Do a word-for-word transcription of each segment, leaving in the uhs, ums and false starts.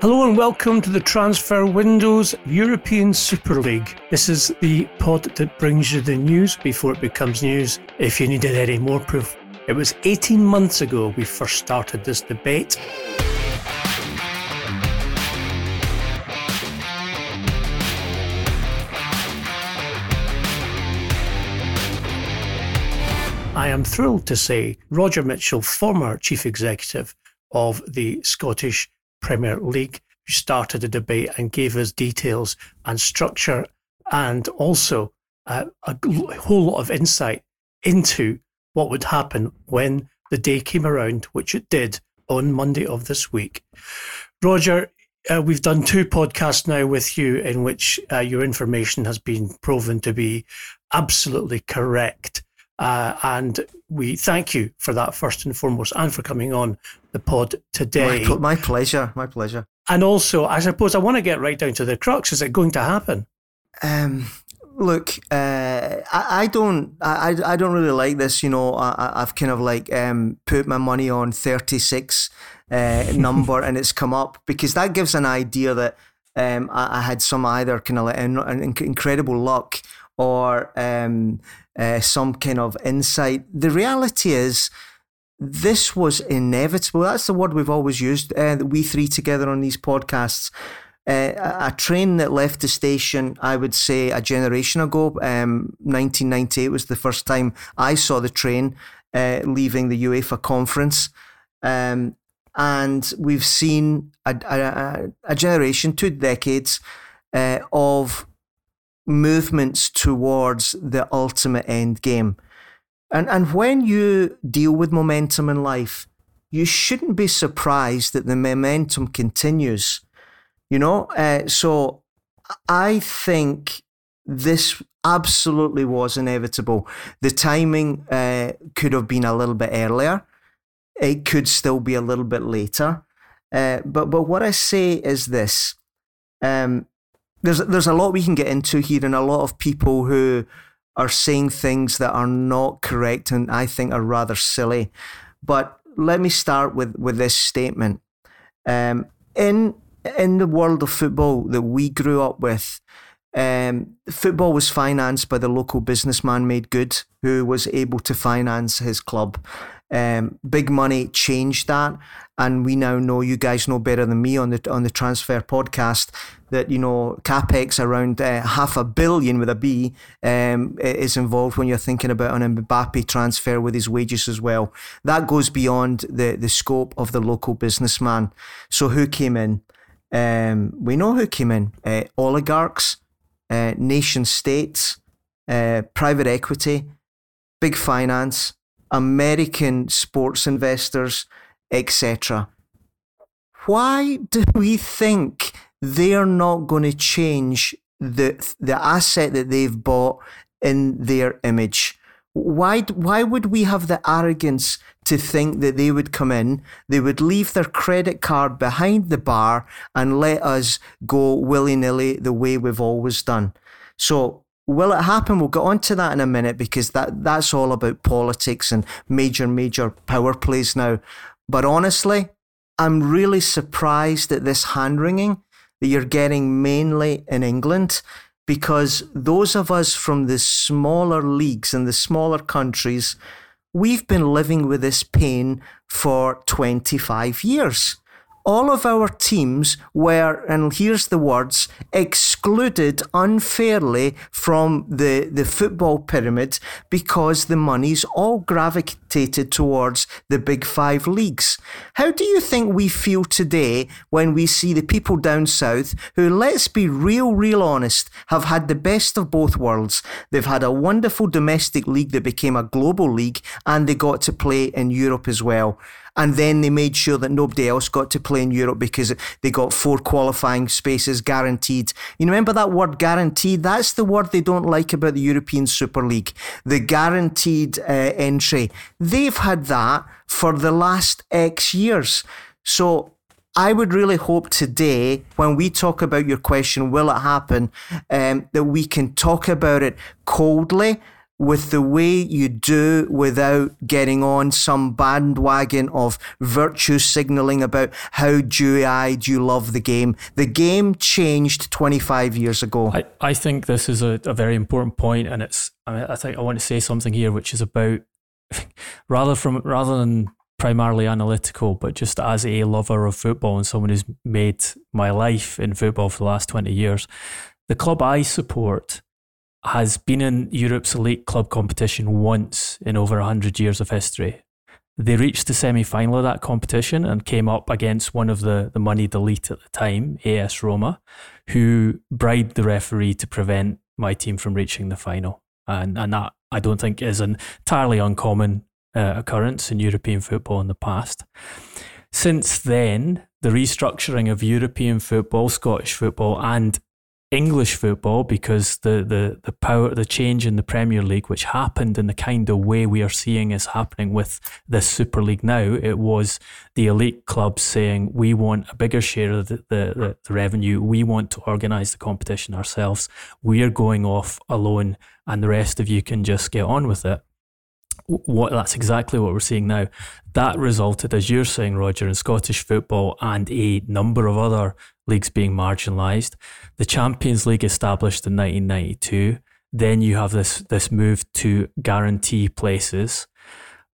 Hello and welcome to the Transfer Window's European Super League. This is the pod that brings you the news before it becomes news, if you needed any more proof. It was eighteen months ago we first started this debate. I am thrilled to say Roger Mitchell, former chief executive of the Scottish Premier League, who started the debate and gave us details and structure and also uh, a whole lot of insight into what would happen when the day came around, which it did on Monday of this week. Roger, uh, we've done two podcasts now with you in which uh, your information has been proven to be absolutely correct. Uh, and we thank you for that first and foremost, and for coming on the pod today. My, my pleasure, my pleasure. And also, I suppose I want to get right down to the crux. Is it going to happen? Um, look, uh, I, I don't, I, I don't really like this. You know, I, I've kind of like um, put my money on thirty-six uh, number, and it's come up because that gives an idea that um, I, I had some either kind of like an, an incredible luck or um, uh, some kind of insight. The reality is this was inevitable. That's the word we've always used, uh, we three together on these podcasts. Uh, a, a train that left the station, I would say, a generation ago. Um, nineteen ninety-eight was the first time I saw the train uh, leaving the UEFA conference. Um, and we've seen a, a, a generation, two decades uh, of movements towards the ultimate end game. And and when you deal with momentum in life, you shouldn't be surprised that the momentum continues. You know, uh, so I think this absolutely was inevitable. The timing uh, could have been a little bit earlier. It could still be a little bit later. Uh, but but what I say is this. Um, There's there's a lot we can get into here, and a lot of people who are saying things that are not correct and I think are rather silly. But let me start with, with this statement. Um, in in the world of football that we grew up with, um, football was financed by the local businessman Made Good, who was able to finance his club. Um, big money changed that, and we now know, you guys know better than me on the on the transfer podcast, that, you know, capex around uh, half a billion with a B um, is involved when you're thinking about an Mbappe transfer with his wages as well. That goes beyond the the scope of the local businessman. So who came in? Um, we know who came in: uh, oligarchs, uh, nation states, uh, private equity, big finance, American sports investors, et cetera. Why do we think they're not going to change the the asset that they've bought in their image? Why why would we have the arrogance to think that they would come in, they would leave their credit card behind the bar and let us go willy-nilly the way we've always done? So, will it happen? We'll get onto that in a minute, because that, that's all about politics and major, major power plays now. But honestly, I'm really surprised at this hand-wringing that you're getting mainly in England, because those of us from the smaller leagues and the smaller countries, we've been living with this pain for twenty-five years. All of our teams were, and here's the words, excluded unfairly from the, the football pyramid because the money's all gravitated towards the big five leagues. How do you think we feel today when we see the people down south who, let's be real, real honest, have had the best of both worlds? They've had a wonderful domestic league that became a global league, and they got to play in Europe as well. And then they made sure that nobody else got to play in Europe because they got four qualifying spaces guaranteed. You remember that word guaranteed? That's the word they don't like about the European Super League, the guaranteed uh, entry. They've had that for the last X years. So I would really hope today, when we talk about your question, will it happen, um, that we can talk about it coldly, with the way you do without getting on some bandwagon of virtue signaling about how do I, do you love the game? The game changed twenty-five years ago. I, I think this is a, a very important point, and it's, I mean, I think I want to say something here, which is about rather from, rather than primarily analytical, but just as a lover of football and someone who's made my life in football for the last twenty years, the club I support has been in Europe's elite club competition once in over one hundred years of history. They reached the semi-final of that competition and came up against one of the, the moneyed elite at the time, AS Roma, who bribed the referee to prevent my team from reaching the final. And, and that, I don't think, is an entirely uncommon uh, occurrence in European football in the past. Since then, the restructuring of European football, Scottish football, and English football, because the, the the power, the change in the Premier League, which happened in the kind of way we are seeing is happening with the Super League now, it was the elite clubs saying, we want a bigger share of the, the, the, the revenue, we want to organise the competition ourselves, we're going off alone and the rest of you can just get on with it. What that's exactly what we're seeing now. That resulted, as you're saying, Roger, in Scottish football and a number of other leagues being marginalised. The Champions League established in nineteen ninety-two. Then you have this this move to guarantee places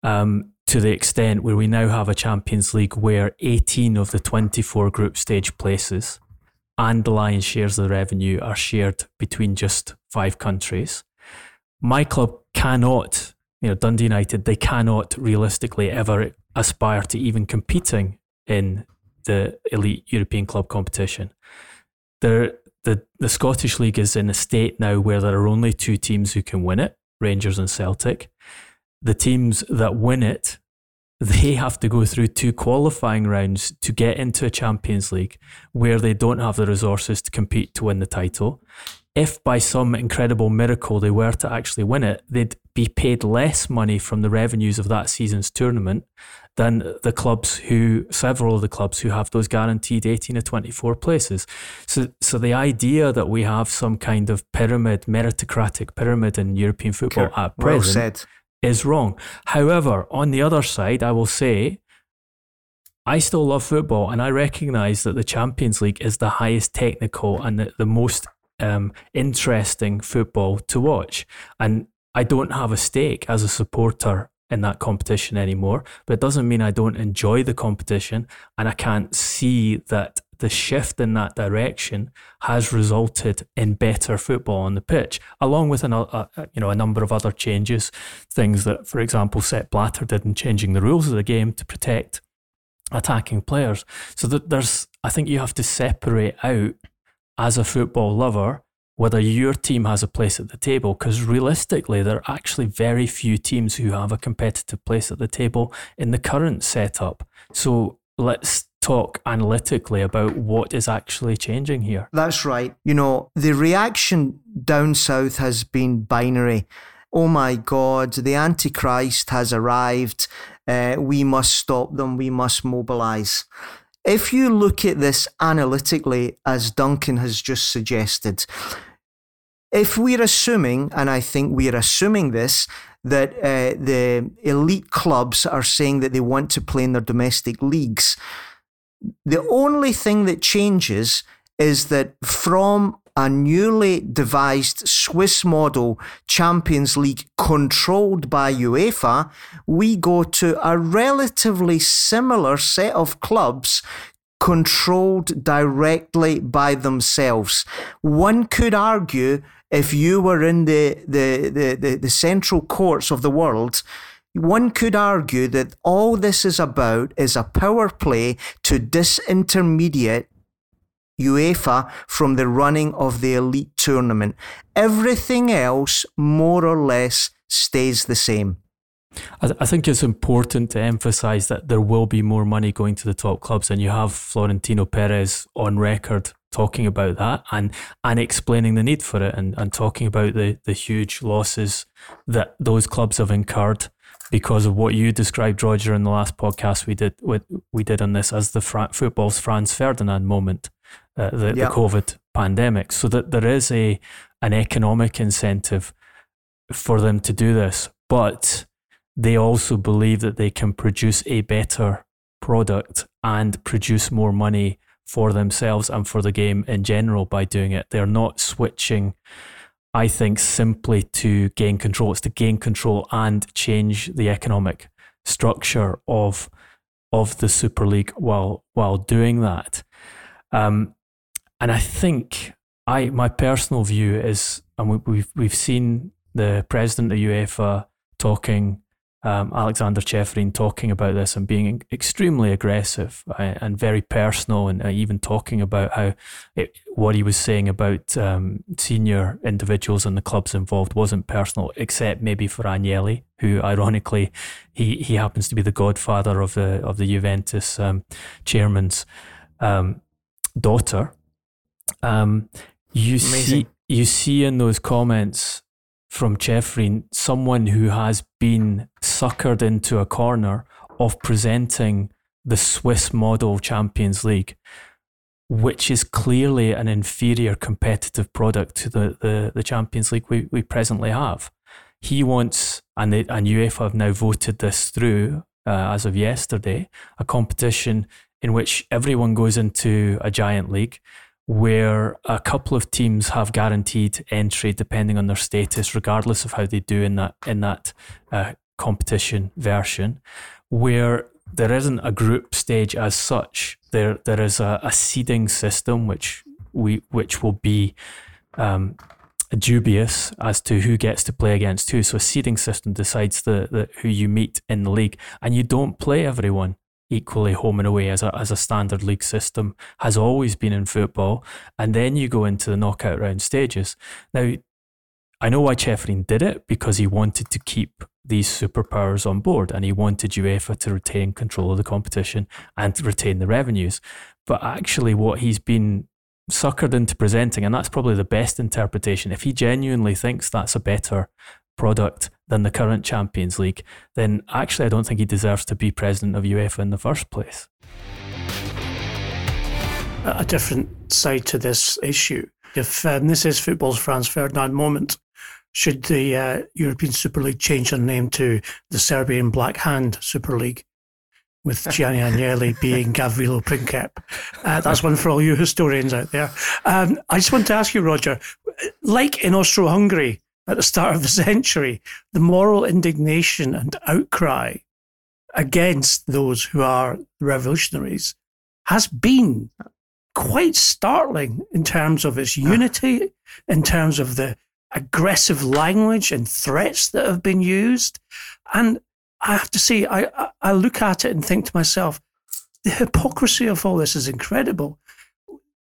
um, to the extent where we now have a Champions League where eighteen of the twenty-four group stage places and the lion's shares of the revenue are shared between just five countries. My club cannot... You know, Dundee United, they cannot realistically ever aspire to even competing in the elite European club competition. There, the, the Scottish League is in a state now where there are only two teams who can win it, Rangers and Celtic. The teams that win it, they have to go through two qualifying rounds to get into a Champions League where they don't have the resources to compete to win the title. If by some incredible miracle they were to actually win it, they'd be paid less money from the revenues of that season's tournament than the clubs who, several of the clubs who have those guaranteed eighteen to twenty-four places. So so the idea that we have some kind of pyramid, meritocratic pyramid in European football Kurt, at present well said. Is wrong. However, on the other side, I will say, I still love football and I recognise that the Champions League is the highest technical and the, the most Um, interesting football to watch, and I don't have a stake as a supporter in that competition anymore, but it doesn't mean I don't enjoy the competition, and I can't see that the shift in that direction has resulted in better football on the pitch, along with an, uh, you know, a number of other changes, things that, for example, Sepp Blatter did in changing the rules of the game to protect attacking players. So that there's, I think you have to separate out as a football lover, whether your team has a place at the table, because realistically, there are actually very few teams who have a competitive place at the table in the current setup. So let's talk analytically about what is actually changing here. That's right. You know, the reaction down south has been binary. Oh my God, the Antichrist has arrived. Uh, we must stop them. We must mobilize. If you look at this analytically, as Duncan has just suggested, if we're assuming, and I think we're assuming this, that uh, the elite clubs are saying that they want to play in their domestic leagues, the only thing that changes is that from a newly devised Swiss model Champions League controlled by UEFA, we go to a relatively similar set of clubs controlled directly by themselves. One could argue, if you were in the, the, the, the, the central courts of the world, one could argue that all this is about is a power play to disintermediate UEFA from the running of the elite tournament. Everything else more or less stays the same. I, th- I think it's important to emphasise that there will be more money going to the top clubs, and you have Florentino Perez on record talking about that and, and explaining the need for it and, and talking about the, the huge losses that those clubs have incurred because of what you described, Roger, in the last podcast we did we, we did on this as the Fra- football's Franz Ferdinand moment. Uh, the, yeah. the COVID pandemic, so that there is a an economic incentive for them to do this, but they also believe that they can produce a better product and produce more money for themselves and for the game in general by doing it. They're not switching, I think, simply to gain control. It's to gain control and change the economic structure of of the Super League while while doing that. Um, and I think I my personal view is, and we, we've we've seen the president of UEFA talking, um, Aleksander Čeferin talking about this and being extremely aggressive and very personal, and even talking about how it, what he was saying about um, senior individuals and the clubs involved wasn't personal, except maybe for Agnelli, who ironically he, he happens to be the godfather of the of the Juventus um, chairman's um, daughter. Um, you Amazing. see you see in those comments from Čeferin, someone who has been suckered into a corner of presenting the Swiss model Champions League, which is clearly an inferior competitive product to the, the, the Champions League we, we presently have. He wants, and, they, and UEFA have now voted this through uh, as of yesterday, a competition in which everyone goes into a giant league, where a couple of teams have guaranteed entry depending on their status, regardless of how they do in that in that uh, competition version, where there isn't a group stage as such. There there is a, a seeding system which we which will be um, dubious as to who gets to play against who. So a seeding system decides the, the who you meet in the league, and you don't play everyone equally home and away, as a as a standard league system has always been in football. And then you go into the knockout round stages. Now, I know why Čeferin did it, because he wanted to keep these superpowers on board, and he wanted UEFA to retain control of the competition and to retain the revenues. But actually what he's been suckered into presenting, and that's probably the best interpretation, if he genuinely thinks that's a better product than the current Champions League, then actually I don't think he deserves to be president of UEFA in the first place. A different side to this issue. If um, this is football's Franz Ferdinand moment, should the uh, European Super League change their name to the Serbian Black Hand Super League, with Gianni Agnelli being Gavrilo Princip? Uh, that's one for all you historians out there. Um, I just want to ask you, Roger, like in Austro-Hungary, at the start of the century, the moral indignation and outcry against those who are revolutionaries has been quite startling in terms of its unity, in terms of the aggressive language and threats that have been used. And I have to say, I, I look at it and think to myself, the hypocrisy of all this is incredible.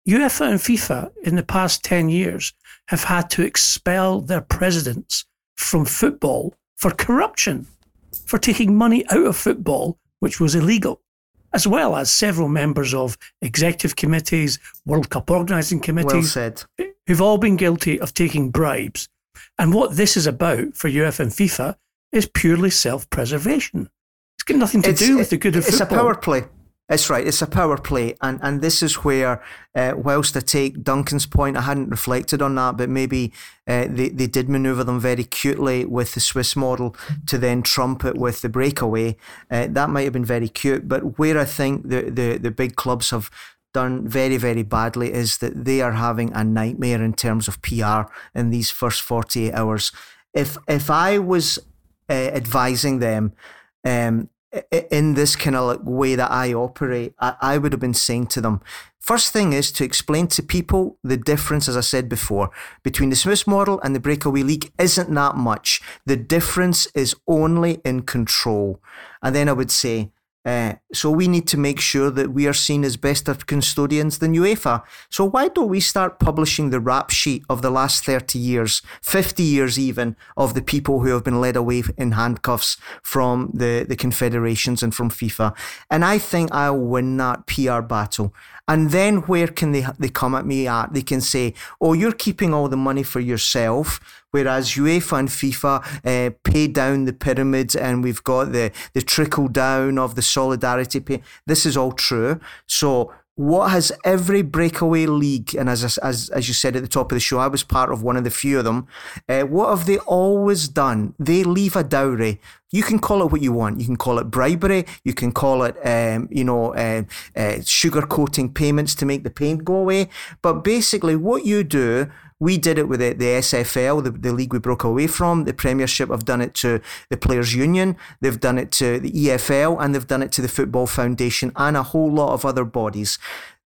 UEFA and FIFA in the past ten years have had to expel their presidents from football for corruption, for taking money out of football, which was illegal, as well as several members of executive committees, World Cup organising committees, well said, who've all been guilty of taking bribes. And what this is about for UEFA and FIFA is purely self-preservation. It's got nothing to it's, do with the good of it's football. It's a power play. That's right, it's a power play, and, and this is where, uh, whilst I take Duncan's point, I hadn't reflected on that, but maybe uh, they, they did manoeuvre them very cutely with the Swiss model to then trump it with the breakaway. Uh, that might have been very cute, but where I think the, the, the big clubs have done very, very badly is that they are having a nightmare in terms of P R in these first forty-eight hours. If, if I was uh, advising them... Um, in this kind of like way that I operate, I, I would have been saying to them, first thing is to explain to people the difference, as I said before, between the Swiss model and the breakaway league isn't that much. The difference is only in control. And then I would say, uh, so we need to make sure that we are seen as better custodians than UEFA. So why don't we start publishing the rap sheet of the last thirty years, fifty years even, of the people who have been led away in handcuffs from the, the confederations and from FIFA? And I think I'll win that P R battle. And then where can they they come at me at? They can say, oh, you're keeping all the money for yourself, whereas UEFA and FIFA uh, pay down the pyramids, and we've got the, the trickle down of the solidarity pay. This is all true. So What has every breakaway league, and as as as you said at the top of the show, I was part of one of the few of them, uh, what have they always done? They leave a dowry. You can call it what you want. You can call it bribery. You can call it, um, you know, uh, uh, sugarcoating payments to make the pain go away. But basically what you do, we did it with the, the S F L, the, the league we broke away from. The Premiership have done it to the Players' Union. They've done it to the E F L, and they've done it to the Football Foundation and a whole lot of other bodies.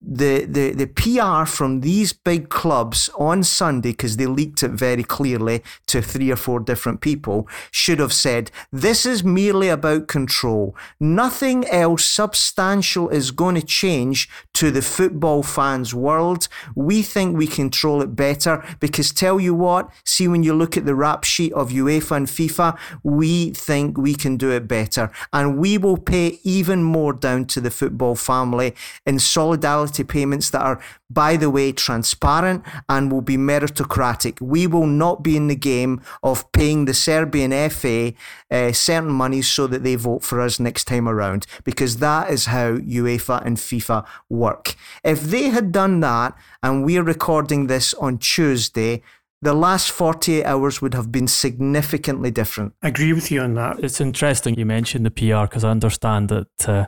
The the the P R from these big clubs on Sunday, because they leaked it very clearly to three or four different people, should have said, this is merely about control. Nothing else substantial is going to change to the football fans' world. We think we control it better because, tell you what, see when you look at the rap sheet of UEFA and FIFA, we think we can do it better. And we will pay even more down to the football family in solidarity payments that are, by the way, transparent and will be meritocratic. We will not be in the game of paying the Serbian F A uh, certain money so that they vote for us next time around, because that is how UEFA and FIFA work. If they had done that, and we're recording this on Tuesday, the last forty-eight hours would have been significantly different. I agree with you on that. It's interesting you mentioned the P R, because I understand that uh,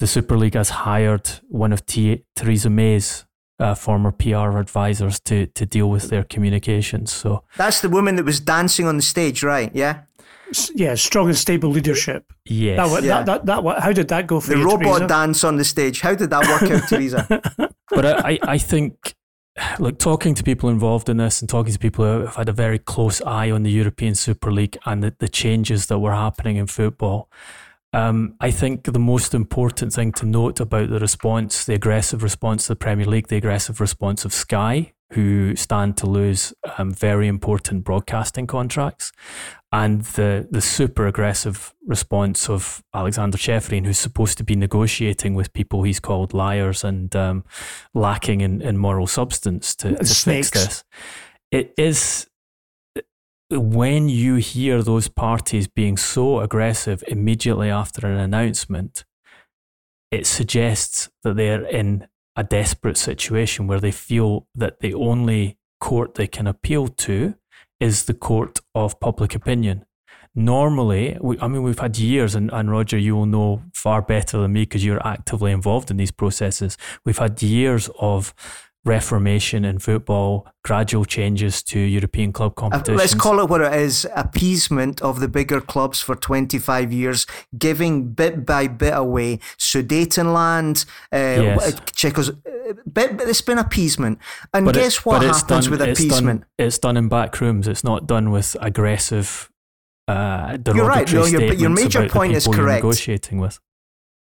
the Super League has hired one of T- Theresa May's uh, former P R advisors to to deal with their communications. So that's the woman that was dancing on the stage, right? Yeah, yeah. Strong and stable leadership. Yes. That, yeah. That, that, that, how did that go for the you, robot Theresa? Dance on the stage? How did that work out, Theresa? But I, I think, look, talking to people involved in this and talking to people who have had a very close eye on the European Super League and the, the changes that were happening in football. Um, I think the most important thing to note about the response, the aggressive response to the Premier League, the aggressive response of Sky, who stand to lose um, very important broadcasting contracts, and the the super aggressive response of Aleksander Čeferin, who's supposed to be negotiating with people he's called liars and um, lacking in, in moral substance to, to fix this. It is... When you hear those parties being so aggressive immediately after an announcement, it suggests that they're in a desperate situation where they feel that the only court they can appeal to is the court of public opinion. Normally, we, I mean, we've had years, and, and Roger, you will know far better than me because you're actively involved in these processes. We've had years of reformation in football, gradual changes to European club competitions. Let's call it what it is, appeasement of the bigger clubs for twenty-five years, giving bit by bit away. Sudetenland, uh, yes. Czechos, bit, but it's been appeasement. And but guess it, what happens done, with it's appeasement? Done, it's done in back rooms. It's not done with aggressive, uh, derogatory you're right, no, statements but your major about point the people is correct. You're negotiating with.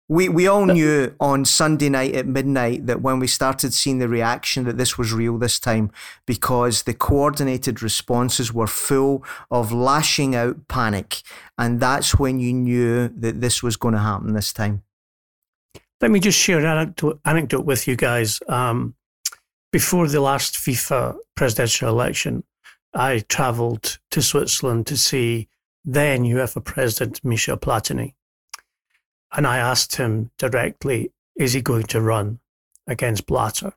We we all knew on Sunday night at midnight that when we started seeing the reaction that this was real this time, because the coordinated responses were full of lashing out panic. And that's when you knew that this was going to happen this time. Let me just share an anecdote, anecdote with you guys. Um, before the last FIFA presidential election, I travelled to Switzerland to see then UEFA President Michel Platini. And I asked him directly, is he going to run against Blatter?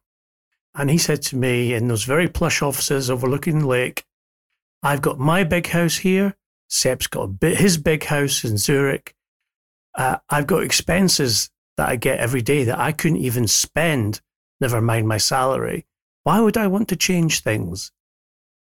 And he said to me, in those very plush offices overlooking the lake, I've got my big house here, Sepp's got his big house in Zurich, uh, I've got expenses that I get every day that I couldn't even spend, never mind my salary. Why would I want to change things?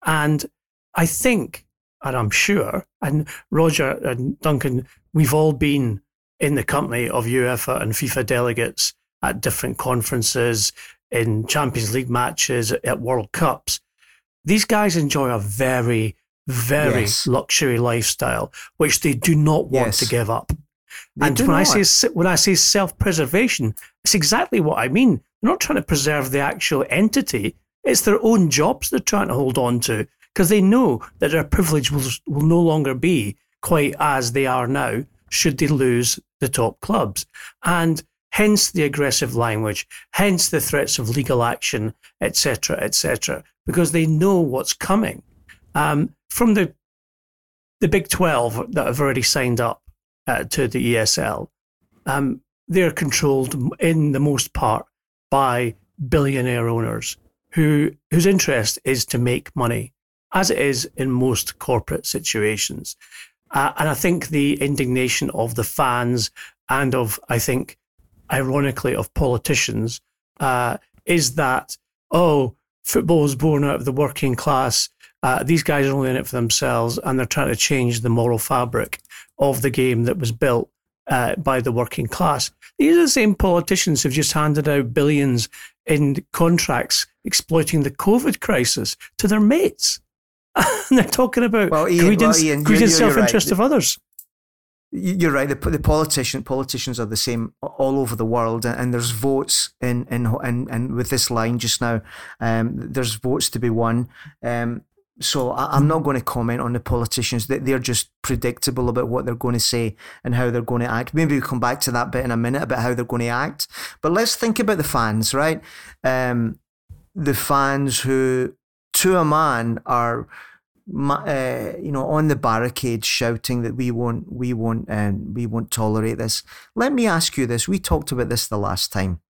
And I think, and I'm sure, and Roger and Duncan, we've all been in the company of UEFA and FIFA delegates at different conferences, in Champions League matches, at World Cups. These guys enjoy a very, very yes. luxury lifestyle, which they do not want yes. to give up. They and when not. I say when I say self-preservation, it's exactly what I mean. They're not trying to preserve the actual entity. It's their own jobs they're trying to hold on to, because they know that their privilege will, will no longer be quite as they are now, should they lose the top clubs. And hence the aggressive language, hence the threats of legal action, et cetera, et cetera, because they know what's coming. Um, from the the Big twelve that have already signed up uh, to the E S L, um, they're controlled in the most part by billionaire owners who whose interest is to make money, as it is in most corporate situations. Uh, and I think the indignation of the fans and of, I think, ironically, of politicians uh, is that, oh, football was born out of the working class. Uh, these guys are only in it for themselves, and they're trying to change the moral fabric of the game that was built uh, by the working class. These are the same politicians who've just handed out billions in contracts exploiting the COVID crisis to their mates. And they're talking about well, Ian, greed well, Ian, and self-interest right. of others. You're right. The, the politician, politicians are the same all over the world, and there's votes in in and and with this line just now. Um, there's votes to be won. Um, so I, I'm not going to comment on the politicians. They, they're just predictable about what they're going to say and how they're going to act. Maybe we'll come back to that bit in a minute about how they're going to act. But let's think about the fans, right? Um, the fans who, to a man, are. Uh, you know, on the barricade, shouting that we won't, we won't, um, we won't tolerate this. Let me ask you this: we talked about this the last time.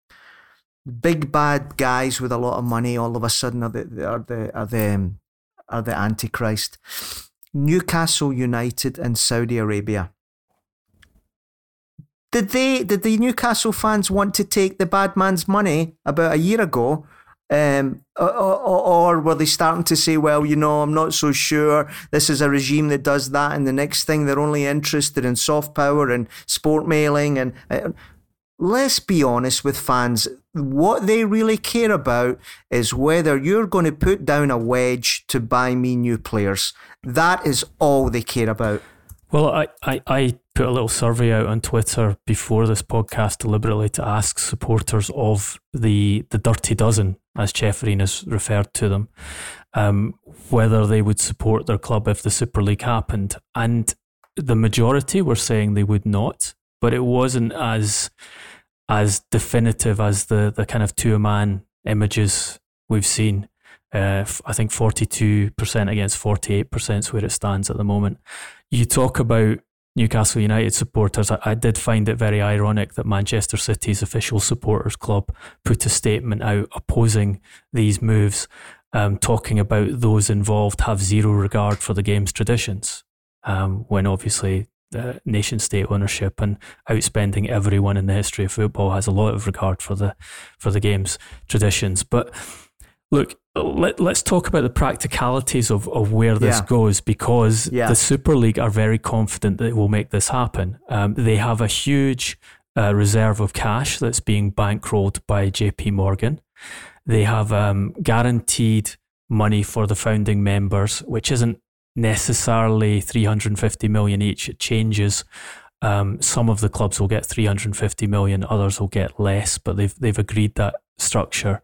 Big bad guys with a lot of money all of a sudden are the are the are the um, are the Antichrist. Newcastle United and Saudi Arabia. Did they? Did the Newcastle fans want to take the bad man's money about a year ago? Um, or, or, or were they starting to say, well, you know, I'm not so sure, this is a regime that does that, and the next thing they're only interested in soft power and sport mailing and uh, let's be honest with fans, what they really care about is whether you're going to put down a wedge to buy me new players. That is all they care about. Well, I, I, I put a little survey out on Twitter before this podcast deliberately to ask supporters of the the Dirty Dozen, as Čeferin has referred to them, um, whether they would support their club if the Super League happened. And the majority were saying they would not, but it wasn't as as definitive as the, the kind of two-man images we've seen. Uh, I think forty-two percent against forty-eight percent is where it stands at the moment. You talk about Newcastle United supporters. I, I did find it very ironic that Manchester City's official supporters club put a statement out opposing these moves, um, talking about those involved have zero regard for the game's traditions, um, when obviously the nation state ownership and outspending everyone in the history of football has a lot of regard for the for the game's traditions. But look, let, let's talk about the practicalities of, of where this yeah. goes, because yeah. the Super League are very confident that it will make this happen. Um, they have a huge uh, reserve of cash that's being bankrolled by J P Morgan. They have um, guaranteed money for the founding members, which isn't necessarily three hundred fifty million each. It changes. Um, some of the clubs will get three hundred fifty million, others will get less, but they've they've agreed that structure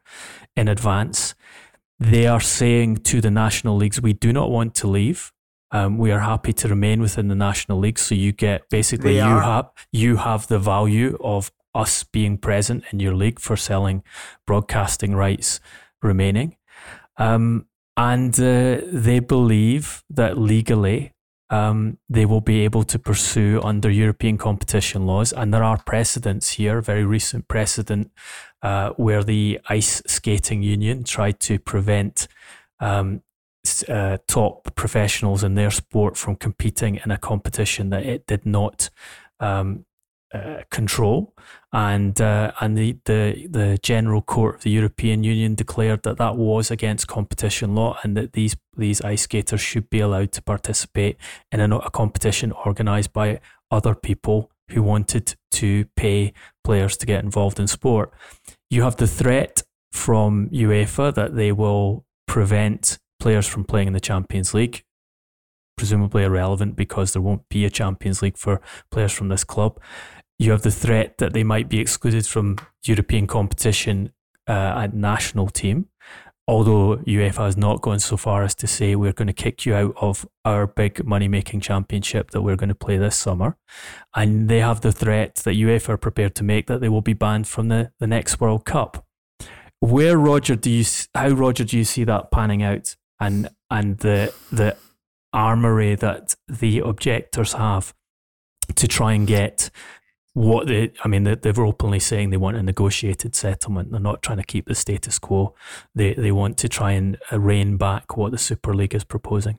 in advance. They are saying to the national leagues, we do not want to leave. Um, we are happy to remain within the national league. So you get basically you have you have the value of us being present in your league for selling broadcasting rights remaining. Um, and uh, they believe that legally um, they will be able to pursue under European competition laws. And there are precedents here, very recent precedent, Uh, where the ice skating union tried to prevent um, uh, top professionals in their sport from competing in a competition that it did not um, uh, control, and uh, and the, the the General Court of the European Union declared that that was against competition law, and that these these ice skaters should be allowed to participate in a, a competition organised by other people who wanted to pay players to get involved in sport. You have the threat from UEFA that they will prevent players from playing in the Champions League, presumably irrelevant because there won't be a Champions League for players from this club. You have the threat that they might be excluded from European competition uh, at national team, although UEFA has not gone so far as to say we're going to kick you out of our big money-making championship that we're going to play this summer. And they have the threat that UEFA are prepared to make that they will be banned from the, the next World Cup. Where, Roger, do you how, Roger, do you see that panning out, and and the the armoury that the objectors have to try and get what they, I mean, they, they're openly saying they want a negotiated settlement. They're not trying to keep the status quo. They they want to try and rein back what the Super League is proposing.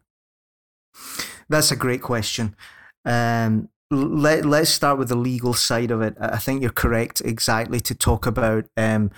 That's a great question. Um, let, let's start with the legal side of it. I think you're correct exactly to talk about um,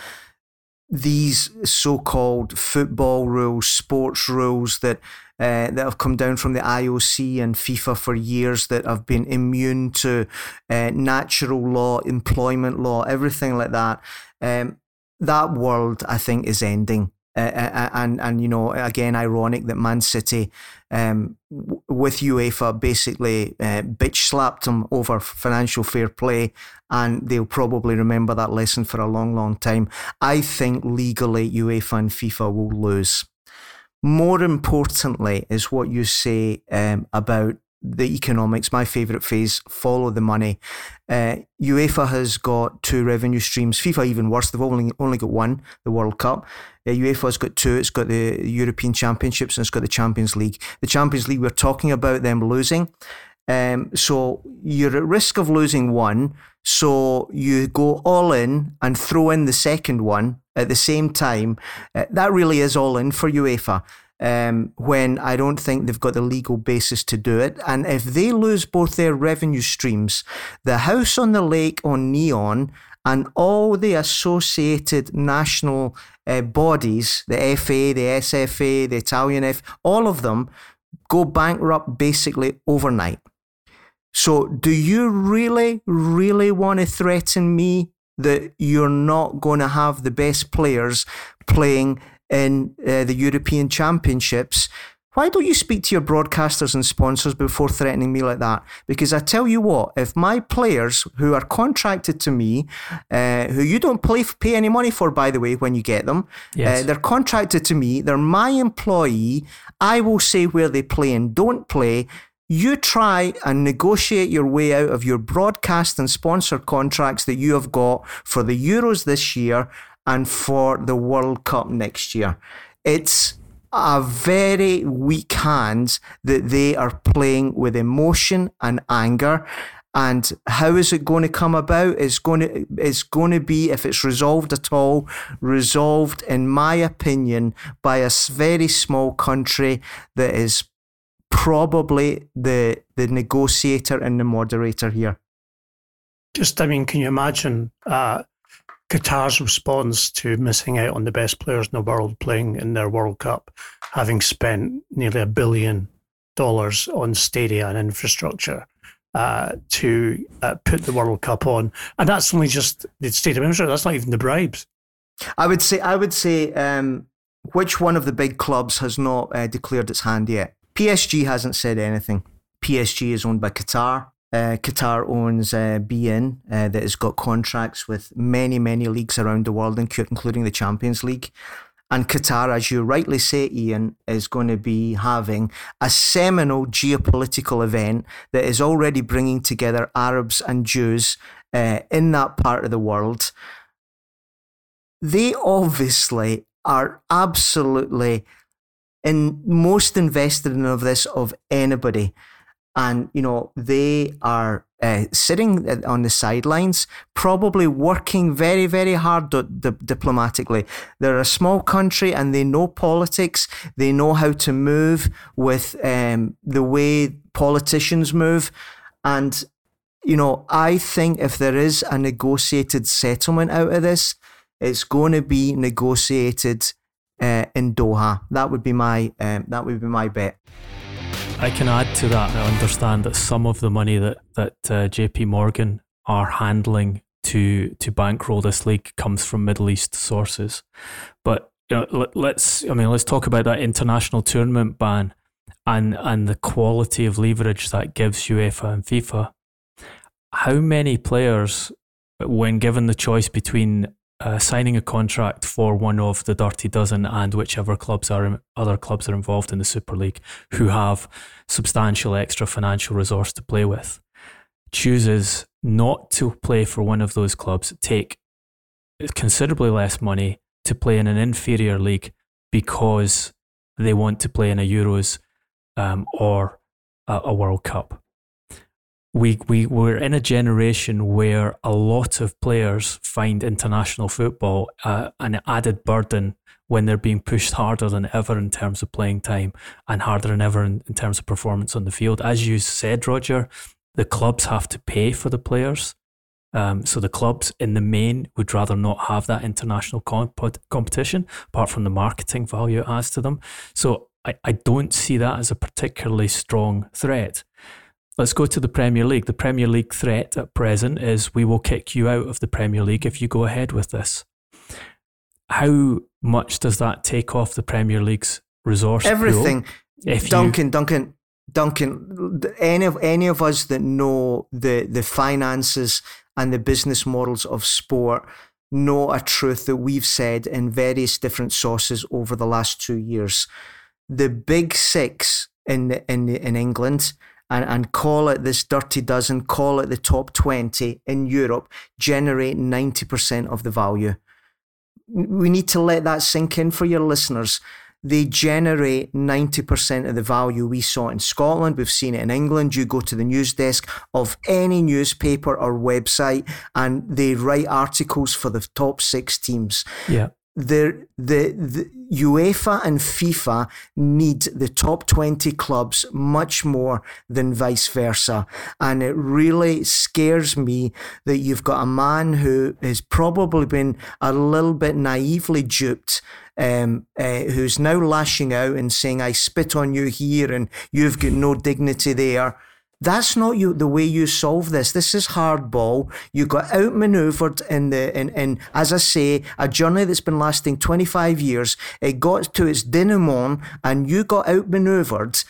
these so-called football rules, sports rules that Uh, that have come down from the I O C and FIFA for years, that have been immune to uh, natural law, employment law, everything like that. Um, that world, I think, is ending. Uh, and, and you know, again, ironic that Man City, um, w- with UEFA, basically uh, bitch-slapped them over financial fair play, and they'll probably remember that lesson for a long, long time. I think legally UEFA and FIFA will lose. More importantly is what you say um, about the economics. My favourite phrase, follow the money. Uh, UEFA has got two revenue streams. FIFA even worse. They've only, only got one, the World Cup. Uh, UEFA's got two. It's got the European Championships and it's got the Champions League. The Champions League, we're talking about them losing. Um, so you're at risk of losing one. So you go all in and throw in the second one at the same time. Uh, that really is all in for UEFA, um, when I don't think they've got the legal basis to do it. And if they lose both their revenue streams, the house on the lake on Neon and all the associated national uh, bodies, the F A, the S F A, the Italian F A, all of them go bankrupt basically overnight. So do you really, really want to threaten me that you're not going to have the best players playing in uh, the European Championships? Why don't you speak to your broadcasters and sponsors before threatening me like that? Because I tell you what, if my players who are contracted to me, uh, who you don't pay, pay any money for, by the way, when you get them, yes. uh, they're contracted to me, they're my employee, I will say where they play and don't play. You try and negotiate your way out of your broadcast and sponsor contracts that you have got for the Euros this year and for the World Cup next year. It's a very weak hand that they are playing with emotion and anger. And how is it going to come about? It's going to, it's going to be, if it's resolved at all, resolved, in my opinion, by a very small country that is probably the the negotiator and the moderator here. Just, I mean, can you imagine uh, Qatar's response to missing out on the best players in the world playing in their World Cup, having spent nearly a billion dollars on stadia and infrastructure uh, to uh, put the World Cup on? And that's only just the stadium infrastructure. That's not even the bribes. I would say, I would say, um, which one of the big clubs has not uh, declared its hand yet? P S G hasn't said anything. P S G is owned by Qatar. Uh, Qatar owns uh, B N, uh, that has got contracts with many, many leagues around the world, including the Champions League. And Qatar, as you rightly say, Ian, is going to be having a seminal geopolitical event that is already bringing together Arabs and Jews uh, in that part of the world. They obviously are absolutely... and most invested in of this of anybody. And, you know, they are uh, sitting on the sidelines, probably working very, very hard di- di- diplomatically. They're a small country and they know politics. They know how to move with um, the way politicians move. And, you know, I think if there is a negotiated settlement out of this, it's going to be negotiated Uh, in Doha. That would be my um, that would be my bet. I can add to that. I understand that some of the money that that uh, J P Morgan are handling to to bankroll this league comes from Middle East sources. But you know, let, let's I mean let's talk about that international tournament ban and and the quality of leverage that gives UEFA and FIFA. How many players, when given the choice between Uh, signing a contract for one of the Dirty Dozen and whichever clubs are in, other clubs are involved in the Super League, who have substantial extra financial resource to play with, chooses not to play for one of those clubs, take considerably less money to play in an inferior league because they want to play in a Euros um, or a, a World Cup. we we we're in a generation where a lot of players find international football uh, an added burden when they're being pushed harder than ever in terms of playing time and harder than ever in, in terms of performance on the field. As you said, Roger, the clubs have to pay for the players. Um, so the clubs in the main would rather not have that international comp- competition, apart from the marketing value it adds to them. So I, I don't see that as a particularly strong threat. Let's go to the Premier League. The Premier League threat at present is we will kick you out of the Premier League if you go ahead with this. How much does that take off the Premier League's resource? Everything. If Duncan, you- Duncan. Duncan, any of any of us that know the the finances and the business models of sport know a truth that we've said in various different sources over the last two years. The big six in in in England, and, and call it this dirty dozen, call it the top twenty in Europe, generate ninety percent of the value. We need to let that sink in for your listeners. They generate ninety percent of the value. We saw it in Scotland. We've seen it in England. You go to the news desk of any newspaper or website and they write articles for the top six teams. Yeah. The, the, the UEFA and FIFA need the top twenty clubs much more than vice versa. And it really scares me that you've got a man who has probably been a little bit naively duped, um, uh, who's now lashing out and saying, I spit on you here and you've got no dignity there. That's not you, the way you solve this. This is hardball. You got outmaneuvered in the in, in as I say, a journey that's been lasting twenty-five years. It got to its denouement and you got outmaneuvered.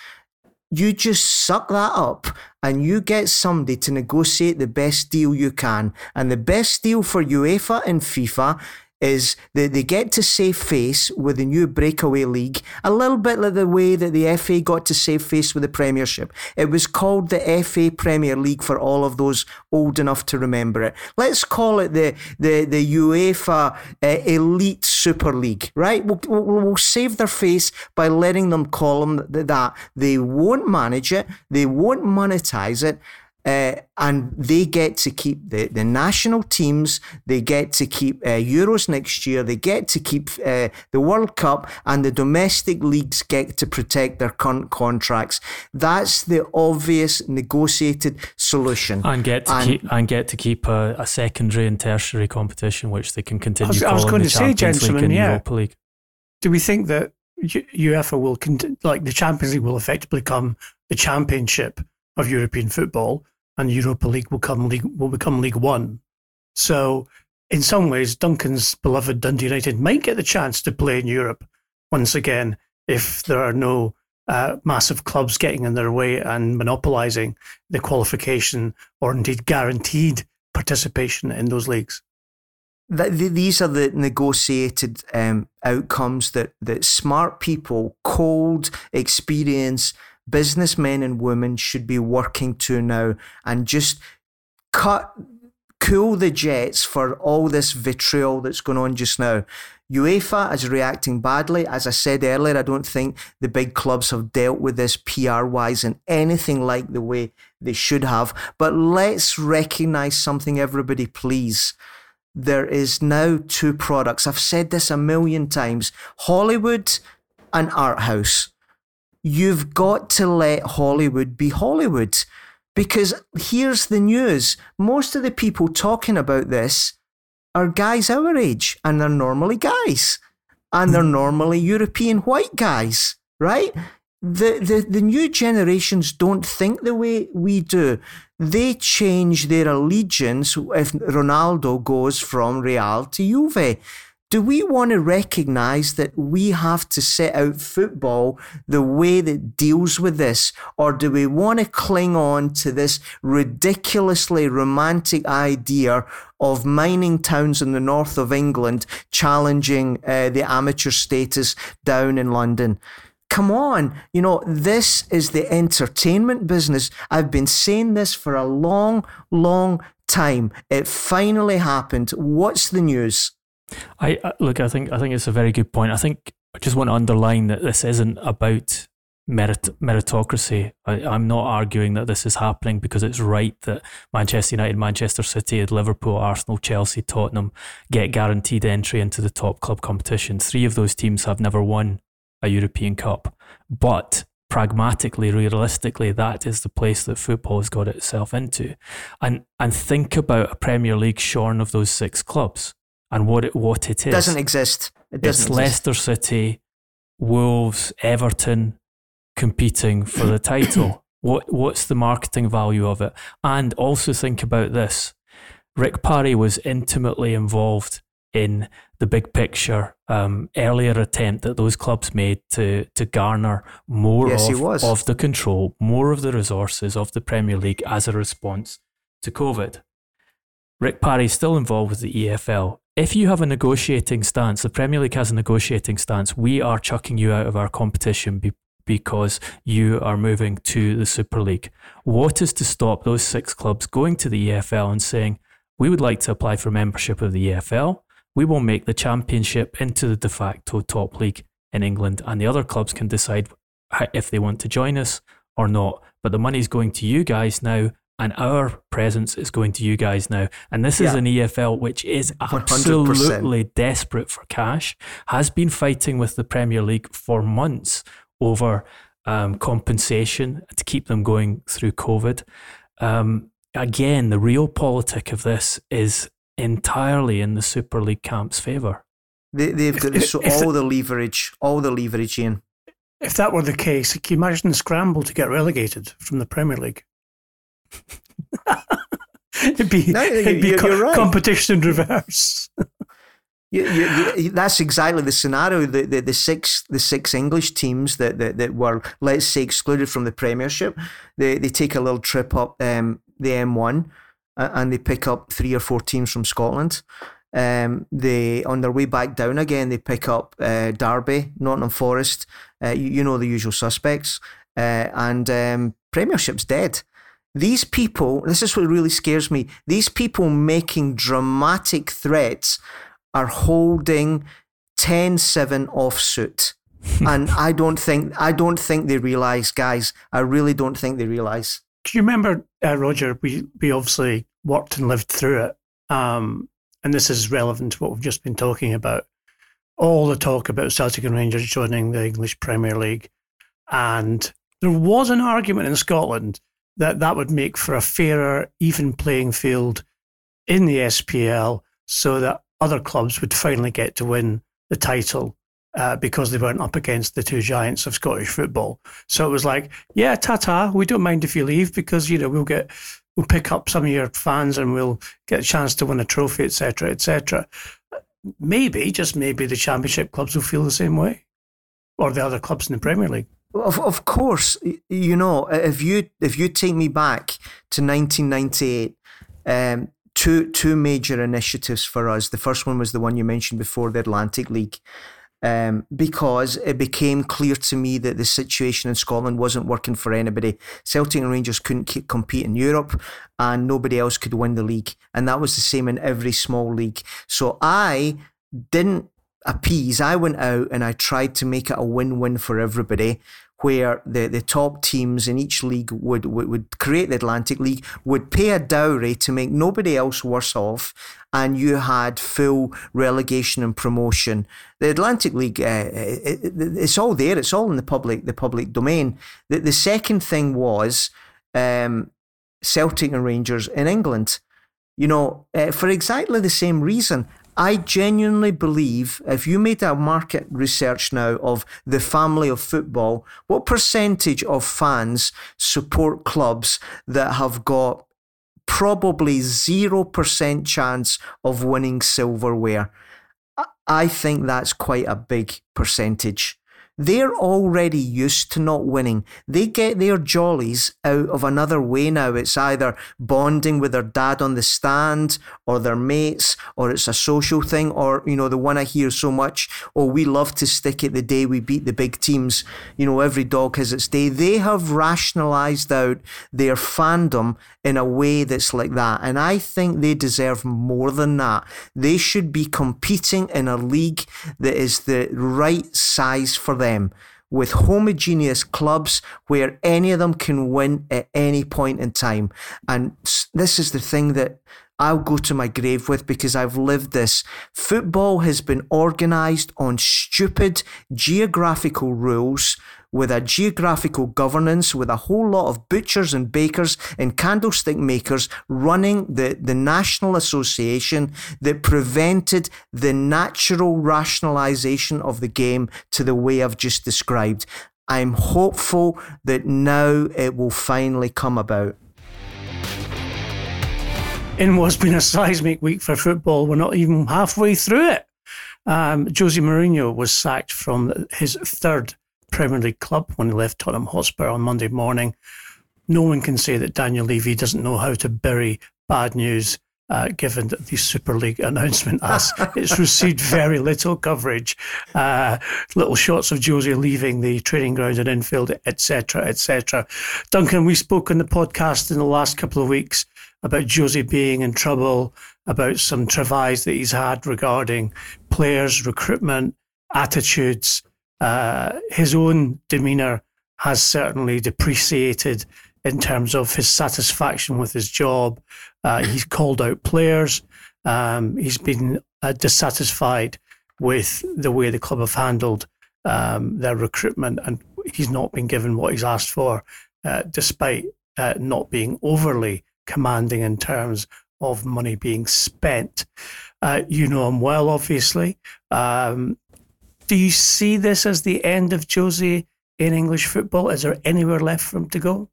You just suck that up and you get somebody to negotiate the best deal you can. And the best deal for UEFA and FIFA is that they get to save face with the new breakaway league, a little bit like the way that the F A got to save face with the Premiership. It was called the F A Premier League for all of those old enough to remember it. Let's call it the the, the UEFA uh, Elite Super League, right? We'll, we'll, we'll save their face by letting them call them th- that. They won't manage it. They won't monetize it. Uh, and they get to keep the, the national teams, they get to keep uh, Euros next year, they get to keep uh, the World Cup, and the domestic leagues get to protect their current contracts. That's the obvious negotiated solution. And get to and, keep, and get to keep a, a secondary and tertiary competition, which they can continue I was, calling I was going the to Champions say, gentlemen, League and yeah. Europa League. Do we think that UEFA will, con- like the Champions League will effectively become the Championship of European football? And Europa League will come league will become League One. So in some ways, Duncan's beloved Dundee United might get the chance to play in Europe once again if there are no uh, massive clubs getting in their way and monopolising the qualification or indeed guaranteed participation in those leagues. These are the negotiated um, outcomes that, that smart people, cold experience, businessmen and women should be working to now, and just cut, cool the jets for all this vitriol that's going on just now. UEFA is reacting badly. As I said earlier, I don't think the big clubs have dealt with this P R-wise in anything like the way they should have. But let's recognise something, everybody, please. There is now two products. I've said this a million times. Hollywood and art house. You've got to let Hollywood be Hollywood, because here's the news. Most of the people talking about this are guys our age, and they're normally guys, and they're normally European white guys, right? The, the, the new generations don't think the way we do. They change their allegiance if Ronaldo goes from Real to Juve. Do we want to recognise that we have to set out football the way that deals with this? Or do we want to cling on to this ridiculously romantic idea of mining towns in the north of England challenging uh, the amateur status down in London? Come on, you know, this is the entertainment business. I've been saying this for a long, long time. It finally happened. What's the news? I look. I think. I think it's a very good point. I think I just want to underline that this isn't about merit- meritocracy. I, I'm not arguing that this is happening because it's right that Manchester United, Manchester City, Liverpool, Arsenal, Chelsea, Tottenham get guaranteed entry into the top club competition. Three of those teams have never won a European Cup. But pragmatically, realistically, that is the place that football has got itself into. And and think about a Premier League shorn of those six clubs and what it what it is. It doesn't exist. It doesn't it's exist. Leicester City, Wolves, Everton competing for the title. What what's the marketing value of it? And also think about this. Rick Parry was intimately involved in the big picture um, earlier attempt that those clubs made to to garner more yes, of, of the control, more of the resources of the Premier League as a response to COVID. Rick Parry is still involved with the E F L. If you have a negotiating stance, the Premier League has a negotiating stance, we are chucking you out of our competition be- because you are moving to the Super League. What is to stop those six clubs going to the E F L and saying, we would like to apply for membership of the E F L? We will make the Championship into the de facto top league in England, and the other clubs can decide if they want to join us or not. But the money's going to you guys now, and our presence is going to you guys now. And this yeah. is an E F L which is absolutely one hundred percent desperate for cash, has been fighting with the Premier League for months over um, compensation to keep them going through COVID. Um, again, the real politic of this is entirely in the Super League camp's favour. They, they've got if, so if all the, the leverage, all the leverage in. If that were the case, can you imagine the scramble to get relegated from the Premier League? it'd be, no, it'd be you're, co- you're right. Competition in reverse. you, you, you, that's exactly the scenario. The, the, the six the six English teams that, that, that were, let's say, excluded from the Premiership, they, they take a little trip up um, the M one. And they pick up three or four teams from Scotland. Um, they on their way back down again, they pick up uh, Derby, Nottingham Forest, uh, you, you know the usual suspects, uh, and um, Premiership's dead. These people, this is what really scares me, these people making dramatic threats are holding ten seven offsuit. And I don't think, I don't think they realise, guys. I really don't think they realise. Do you remember, uh, Roger, we, we obviously worked and lived through it, um, and this is relevant to what we've just been talking about. All the talk about Celtic and Rangers joining the English Premier League, and there was an argument in Scotland that that would make for a fairer, even playing field in the S P L so that other clubs would finally get to win the title. Uh, because they weren't up against the two giants of Scottish football. So it was like, yeah, ta-ta, we don't mind if you leave because, you know, we'll get, we'll pick up some of your fans and we'll get a chance to win a trophy, et cetera, et cetera. Maybe, just maybe, the Championship clubs will feel the same way, or the other clubs in the Premier League. Of of course, you know, if you if you take me back to nineteen ninety-eight, um, two two major initiatives for us. The first one was the one you mentioned before, the Atlantic League. Um, because it became clear to me that the situation in Scotland wasn't working for anybody. Celtic and Rangers couldn't keep, compete in Europe, and nobody else could win the league. And that was the same in every small league. So I didn't appease. I went out and I tried to make it a win-win for everybody, where the, the top teams in each league would, would, would create the Atlantic League, would pay a dowry to make nobody else worse off, and you had full relegation and promotion. The Atlantic League, uh, it, it, it's all there. It's all in the public the public domain. The, the second thing was um, Celtic and Rangers in England. You know, uh, for exactly the same reason. I genuinely believe if you made a market research now of the family of football, what percentage of fans support clubs that have got probably zero percent chance of winning silverware? I think that's quite a big percentage. They're already used to not winning. They get their jollies out of another way now. It's either bonding with their dad on the stand or their mates, or it's a social thing, or, you know, the one I hear so much, oh, we love to stick it the day we beat the big teams. You know, every dog has its day. They have rationalised out their fandom in a way that's like that. And I think they deserve more than that. They should be competing in a league that is the right size for them. with homogeneous clubs where any of them can win at any point in time. And this is the thing that I'll go to my grave with, because I've lived this. Football has been organised on stupid geographical rules, with a geographical governance, with a whole lot of butchers and bakers and candlestick makers running the, the national association that prevented the natural rationalisation of the game to the way I've just described. I'm hopeful that now it will finally come about. In what's been a seismic week for football, we're not even halfway through it. Um, Jose Mourinho was sacked from his third Premier League club when he left Tottenham Hotspur on Monday morning. No one can say that Daniel Levy doesn't know how to bury bad news, uh, given that the Super League announcement has it's received very little coverage. Uh, little shots of Jose leaving the training ground and infield, et cetera, et cetera. Duncan, we spoke on the podcast in the last couple of weeks about Jose being in trouble, about some travails that he's had regarding players, recruitment, attitudes. Uh, his own demeanour has certainly depreciated in terms of his satisfaction with his job. Uh, he's called out players. Um, he's been uh, dissatisfied with the way the club have handled um, their recruitment, and he's not been given what he's asked for, uh, despite uh, not being overly commanding in terms of money being spent. Uh, you know him well, obviously. Um, Do you see this as the end of Jose in English football? Is there anywhere left for him to go?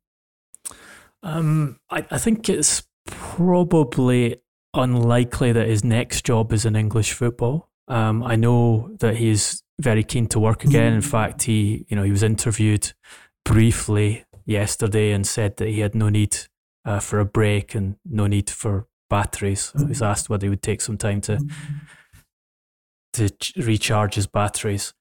Um, I, I think it's probably unlikely that his next job is in English football. Um, I know that he's very keen to work again. In fact, he, you know, he was interviewed briefly yesterday and said that he had no need uh, for a break and no need for batteries. I was asked whether he would take some time to... to recharge his batteries.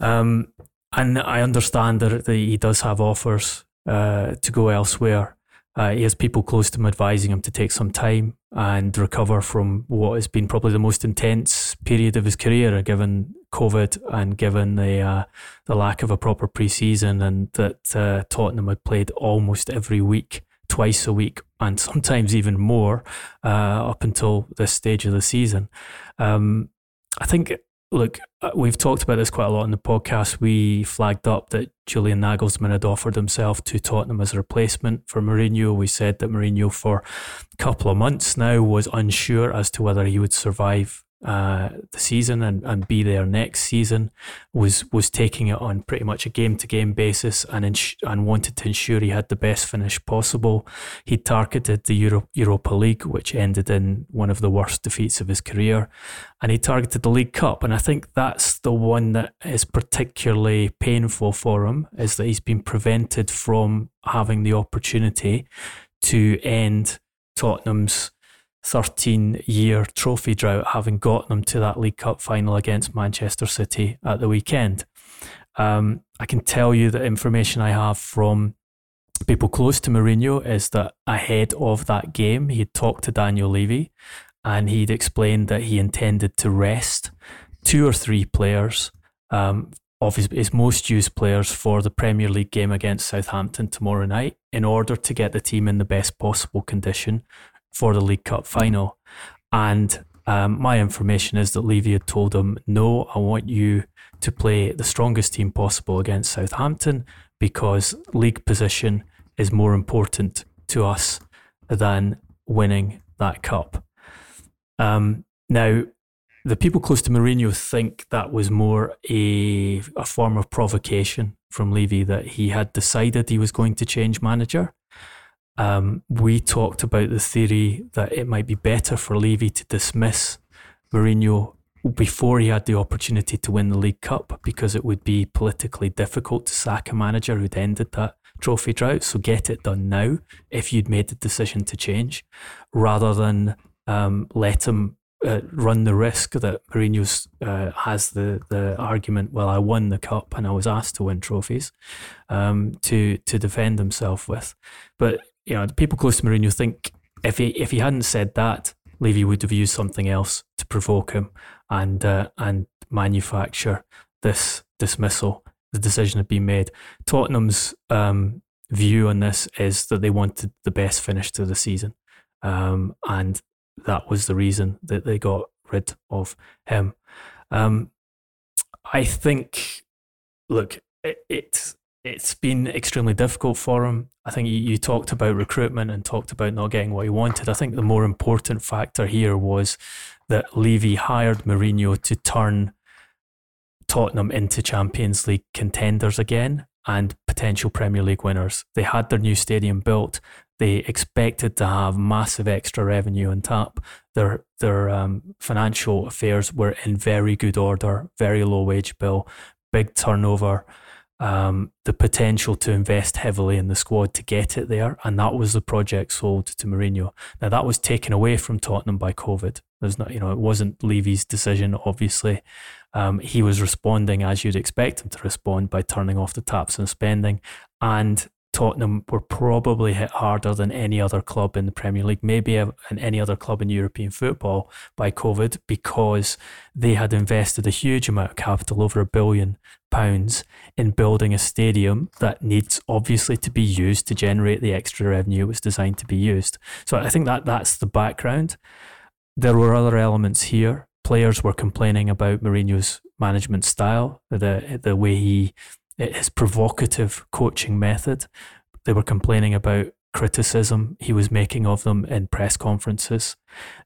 Um, and I understand that he does have offers uh, to go elsewhere. Uh, he has people close to him advising him to take some time and recover from what has been probably the most intense period of his career, given COVID and given the uh, the lack of a proper pre-season, and that uh, Tottenham had played almost every week, twice a week, and sometimes even more uh, up until this stage of the season. Um, I think, look, we've talked about this quite a lot on the podcast. We flagged up that Julian Nagelsmann had offered himself to Tottenham as a replacement for Mourinho. We said that Mourinho for a couple of months now was unsure as to whether he would survive uh, the season and, and be there next season, was was taking it on pretty much a game-to-game basis and ins- and wanted to ensure he had the best finish possible. He targeted the Euro- Europa League, which ended in one of the worst defeats of his career, and he targeted the League Cup. And I think that's the one that is particularly painful for him, is that he's been prevented from having the opportunity to end Tottenham's thirteen-year trophy drought, having gotten them to that League Cup final against Manchester City at the weekend. Um, I can tell you that information I have from people close to Mourinho is that ahead of that game, he had talked to Daniel Levy and he'd explained that he intended to rest two or three players, um, of his, his most used players, for the Premier League game against Southampton tomorrow night in order to get the team in the best possible condition for the League Cup final. And um, my information is that Levy had told him, no, I want you to play the strongest team possible against Southampton, because league position is more important to us than winning that cup. Um, now, the people close to Mourinho think that was more a, a form of provocation from Levy, that he had decided he was going to change manager. Um, we talked about the theory that it might be better for Levy to dismiss Mourinho before he had the opportunity to win the League Cup, because it would be politically difficult to sack a manager who'd ended that trophy drought. So get it done now if you'd made the decision to change, rather than um, let him uh, run the risk that Mourinho uh, has the, the argument, well, I won the Cup and I was asked to win trophies, um, to, to defend himself with. But you know, the people close to Mourinho think if he if he hadn't said that, Levy would have used something else to provoke him and uh, and manufacture this dismissal the decision had been made. Tottenham's um, view on this is that they wanted the best finish to the season, um, and that was the reason that they got rid of him. Um, I think, look, it, it's it's been extremely difficult for him. I think you, you talked about recruitment and talked about not getting what he wanted. I think the more important factor here was that Levy hired Mourinho to turn Tottenham into Champions League contenders again and potential Premier League winners. They had their new stadium built. They expected to have massive extra revenue on tap. Their their um, financial affairs were in very good order, very low wage bill, big turnover, um, the potential to invest heavily in the squad to get it there. And that was the project sold to Mourinho. Now, that was taken away from Tottenham by COVID. There's not, you know, it wasn't Levy's decision, obviously. Um, he was responding as you'd expect him to respond, by turning off the taps and spending. And Tottenham were probably hit harder than any other club in the Premier League, maybe a, and any other club in European football, by COVID, because they had invested a huge amount of capital, over a billion pounds, in building a stadium that needs obviously to be used to generate the extra revenue it was designed to be used. So I think that that's the background. There were other elements here. Players were complaining about Mourinho's management style, the the way he, his provocative coaching method. They were complaining about criticism he was making of them in press conferences.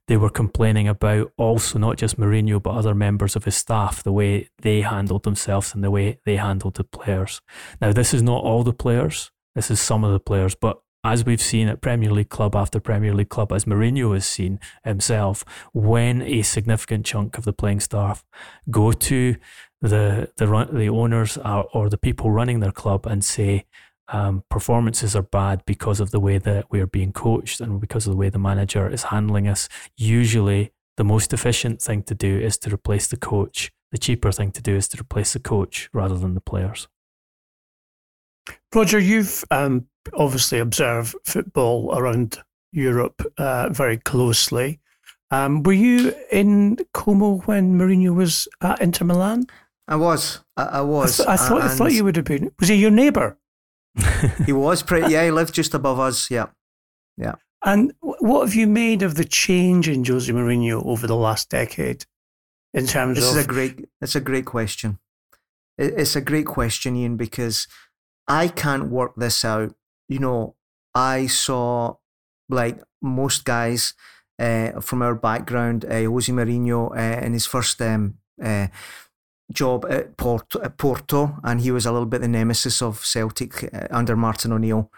They were complaining about also not just Mourinho, but other members of his staff, the way they handled themselves and the way they handled the players. Now, this is not all the players. This is some of the players, but as we've seen at Premier League club after Premier League club, as Mourinho has seen himself, when a significant chunk of the playing staff go to the the, the owners or, or the people running their club and say, um, performances are bad because of the way that we're being coached and because of the way the manager is handling us. Usually the most efficient thing to do is to replace the coach. The cheaper thing to do is to replace the coach rather than the players. Roger, you've um, obviously observed football around Europe uh, very closely. Um, were you in Como when Mourinho was at Inter Milan? I was. I, I was. I, th- I thought. I thought you would have been. Was he your neighbour? He was pretty. Yeah, he lived just above us. Yeah, yeah. And what have you made of the change in Jose Mourinho over the last decade? In terms this of, this is a great. It's a great question. It, it's a great question, Ian, because I can't work this out. You know, I saw, like most guys uh, from our background, uh, Jose Mourinho uh, in his first um, uh, job at Porto, at Porto, and he was a little bit the nemesis of Celtic uh, under Martin O'Neill.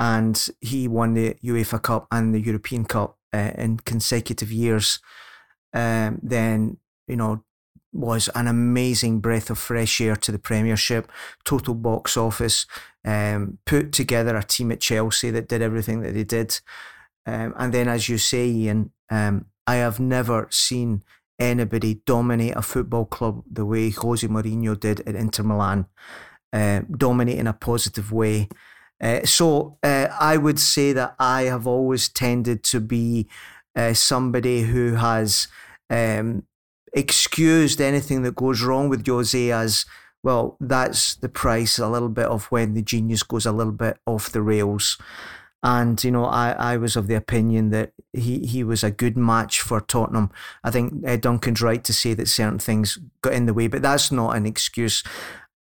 And he won the UEFA Cup and the European Cup uh, in consecutive years. Um, then, you know, was an amazing breath of fresh air to the Premiership, total box office, um, put together a team at Chelsea that did everything that they did. Um, and then, as you say, Ian, um, I have never seen anybody dominate a football club the way Jose Mourinho did at Inter Milan, uh, dominate in a positive way. Uh, so uh, I would say that I have always tended to be uh, somebody who has... Um, excused anything that goes wrong with Jose as, well, that's the price a little bit of when the genius goes a little bit off the rails. And, you know, I, I was of the opinion that he, he was a good match for Tottenham. I think uh, Duncan's right to say that certain things got in the way, but that's not an excuse.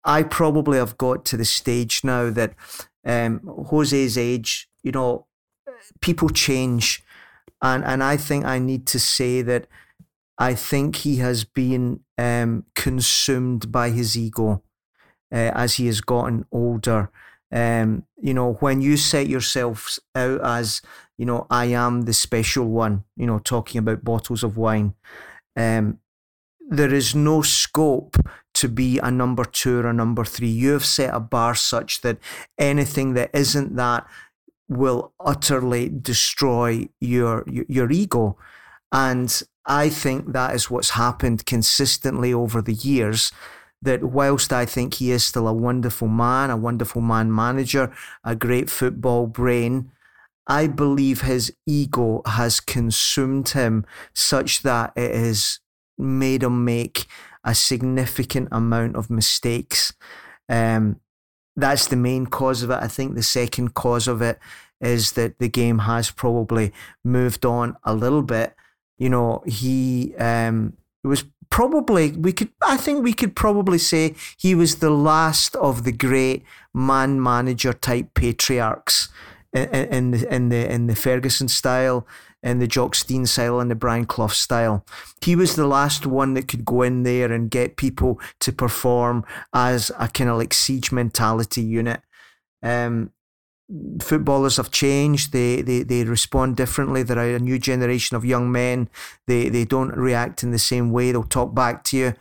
I probably have got to the stage now that um, Jose's age, you know, people change. And, and I think I need to say that I think he has been um, consumed by his ego uh, as he has gotten older. Um, you know, when you set yourself out as, you know, I am the special one, you know, talking about bottles of wine, um, there is no scope to be a number two or a number three. You have set a bar such that anything that isn't that will utterly destroy your your, your ego. And I think that is what's happened consistently over the years, that whilst I think he is still a wonderful man, a wonderful man manager, a great football brain, I believe his ego has consumed him such that it has made him make a significant amount of mistakes. Um, that's the main cause of it. I think the second cause of it is that the game has probably moved on a little bit. You know, he um, it was probably, we could, I think we could probably say he was the last of the great man-manager type patriarchs in, in the in the in the Ferguson style, in the Jock Stein style, and the Brian Clough style. He was the last one that could go in there and get people to perform as a kind of like siege mentality unit. Um, footballers have changed. They, they they respond differently. There are a new generation of young men. They they don't react in the same way. They'll talk back to you.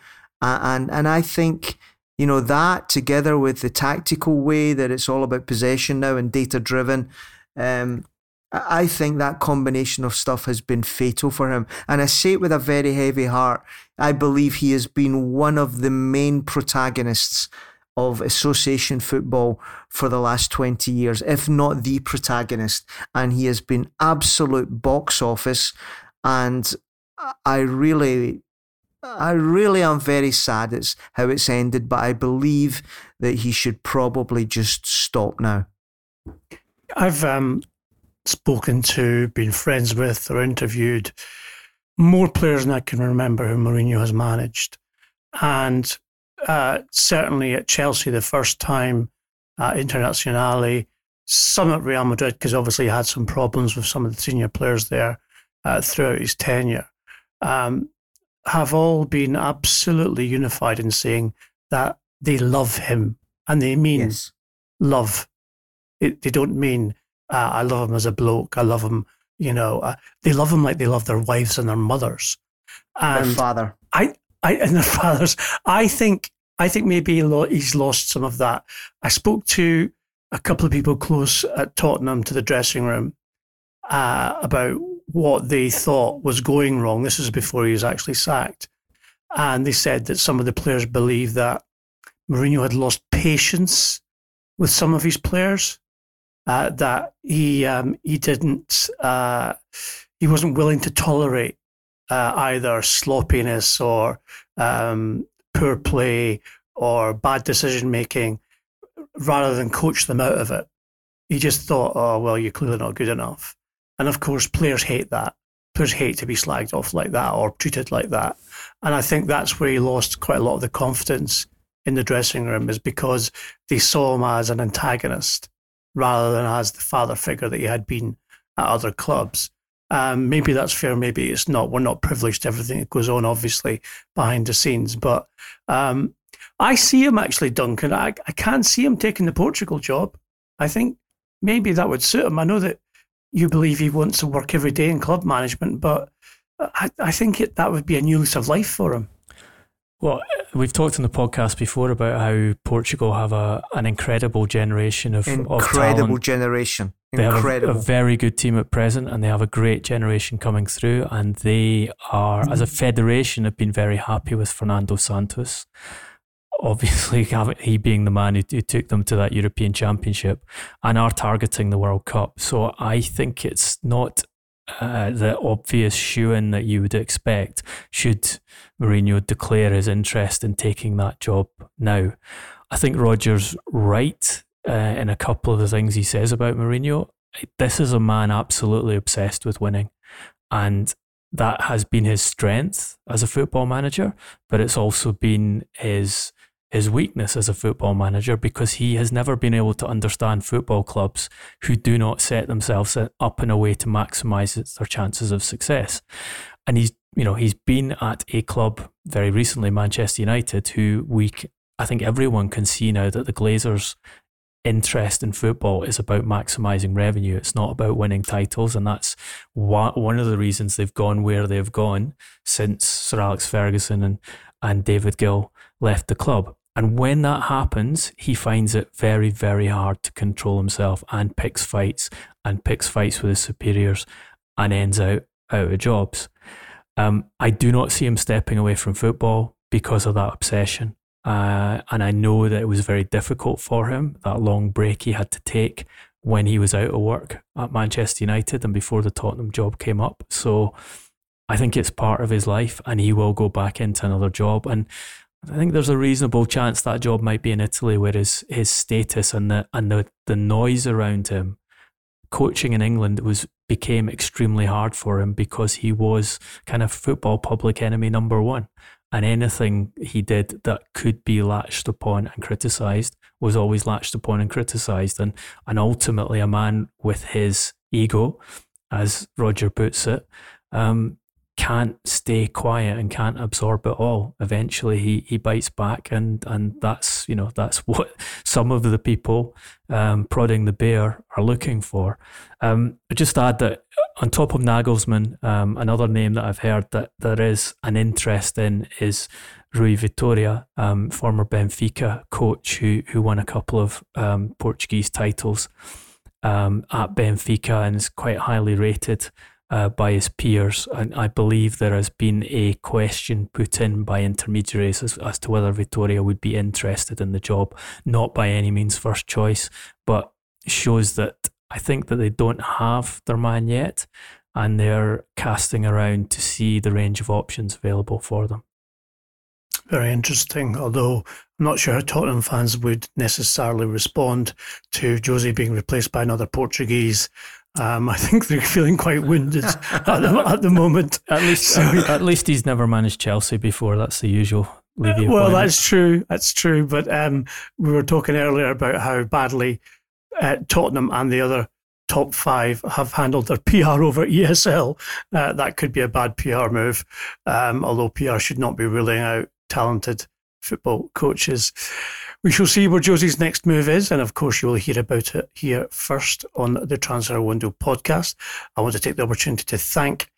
And, and I think, you know, that together with the tactical way that it's all about possession now and data-driven, um, I think that combination of stuff has been fatal for him. And I say it with a very heavy heart. I believe he has been one of the main protagonists of association football for the last twenty years, if not the protagonist. And he has been absolute box office. And I really, I really am very sad it's how it's ended, but I believe that he should probably just stop now. I've um, spoken to, been friends with, or interviewed more players than I can remember who Mourinho has managed. And Uh, certainly at Chelsea the first time, uh, Internazionale, some at Real Madrid, because obviously he had some problems with some of the senior players there uh, throughout his tenure, um, have all been absolutely unified in saying that they love him. And they mean yes. love. It, they don't mean, uh, I love him as a bloke, I love him, you know. Uh, they love him like they love their wives and their mothers. And their father. I, I, and their fathers. I think I think maybe he's lost some of that. I spoke to a couple of people close at Tottenham to the dressing room uh, about what they thought was going wrong. This was before he was actually sacked. And they said that some of the players believe that Mourinho had lost patience with some of his players, uh, that he um, he didn't uh, he wasn't willing to tolerate Uh, either sloppiness or um, poor play or bad decision making, rather than coach them out of it. He just thought, oh, well, you're clearly not good enough. And of course, players hate that. Players hate to be slagged off like that or treated like that. And I think that's where he lost quite a lot of the confidence in the dressing room, is because they saw him as an antagonist rather than as the father figure that he had been at other clubs. Um, maybe that's fair, maybe it's not. We're not privileged to everything that goes on, obviously, behind the scenes. But um, I see him actually, Duncan. I, I can't see him taking the Portugal job. I think maybe that would suit him. I know that you believe he wants to work every day in club management, but I, I think it, that would be a new lease of life for him. Well, we've talked on the podcast before about how Portugal have a an incredible generation of incredible of talent. generation. They incredible. have a, a very good team at present, and they have a great generation coming through. And they are, as a federation, have been very happy with Fernando Santos. Obviously, he being the man who, who took them to that European Championship, and are targeting the World Cup. So I think it's not Uh, the obvious shoo-in that you would expect should Mourinho declare his interest in taking that job now. I think Roger's right uh, in a couple of the things he says about Mourinho. This is a man absolutely obsessed with winning, and that has been his strength as a football manager, but it's also been his his weakness as a football manager, because he has never been able to understand football clubs who do not set themselves up in a way to maximise their chances of success. And he's, you know, he's been at a club very recently, Manchester United, who we, I think everyone can see now that the Glazers' interest in football is about maximising revenue. It's not about winning titles, and that's one of the reasons they've gone where they've gone since Sir Alex Ferguson and, and David Gill left the club. And when that happens, he finds it very, very hard to control himself, and picks fights and picks fights with his superiors, and ends out out of jobs. Um, I do not see him stepping away from football because of that obsession. Uh, and I know that it was very difficult for him, that long break he had to take when he was out of work at Manchester United and before the Tottenham job came up. So I think it's part of his life, and he will go back into another job. And I think there's a reasonable chance that job might be in Italy, whereas his status and the and the, the noise around him, coaching in England was became extremely hard for him because he was kind of football public enemy number one, and anything he did that could be latched upon and criticised was always latched upon and criticised, and and ultimately a man with his ego, as Roger puts it, um, can't stay quiet and can't absorb it all. Eventually he he bites back, and and that's, you know, that's what some of the people um, prodding the bear are looking for. Um, I just add that on top of Nagelsmann, um, another name that I've heard that there is an interest in is Rui Vitória, um, former Benfica coach who who won a couple of um, Portuguese titles um, at Benfica and is quite highly rated Uh, by his peers, and I believe there has been a question put in by intermediaries as, as to whether Vitória would be interested in the job. Not by any means first choice, but shows that I think that they don't have their man yet, and they're casting around to see the range of options available for them. Very interesting, although I'm not sure how Tottenham fans would necessarily respond to Jose being replaced by another Portuguese. Um, I think they're feeling quite wounded at, the, at the moment. At least, so, at, at least he's never managed Chelsea before. That's the usual Levy. Well, that's true. That's true. But um, we were talking earlier about how badly uh, Tottenham and the other top five have handled their P R over E S L. Uh, that could be a bad P R move, um, although P R should not be ruling out talented football coaches. We shall see where Jose's next move is, and of course you will hear about it here first on the Transfer Window podcast. I want to take the opportunity to thank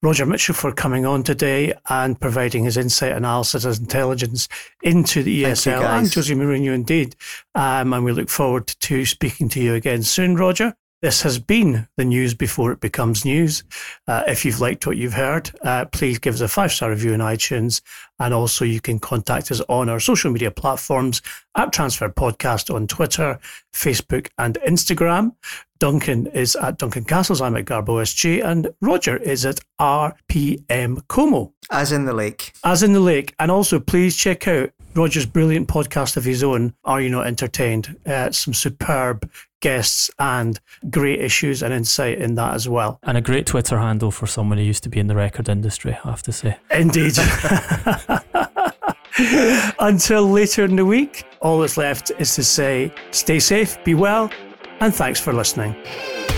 Roger Mitchell for coming on today and providing his insight, analysis and intelligence into the E S L, and Jose Mourinho indeed. Um, and we look forward to speaking to you again soon, Roger. This has been the news before it becomes news. Uh, if you've liked what you've heard, uh, please give us a five-star review on iTunes. And also you can contact us on our social media platforms at Transfer Podcast on Twitter, Facebook and Instagram. Duncan is at Duncan Castles, I'm at Garbo S G, and Roger is at R P M Como. As in the lake. As in the lake. And also please check out Roger's brilliant podcast of his own, Are You Not Entertained? Uh, some superb guests and great issues and insight in that as well. And a great Twitter handle for someone who used to be in the record industry, I have to say. Indeed. Until later in the week, all that's left is to say stay safe, be well, and thanks for listening.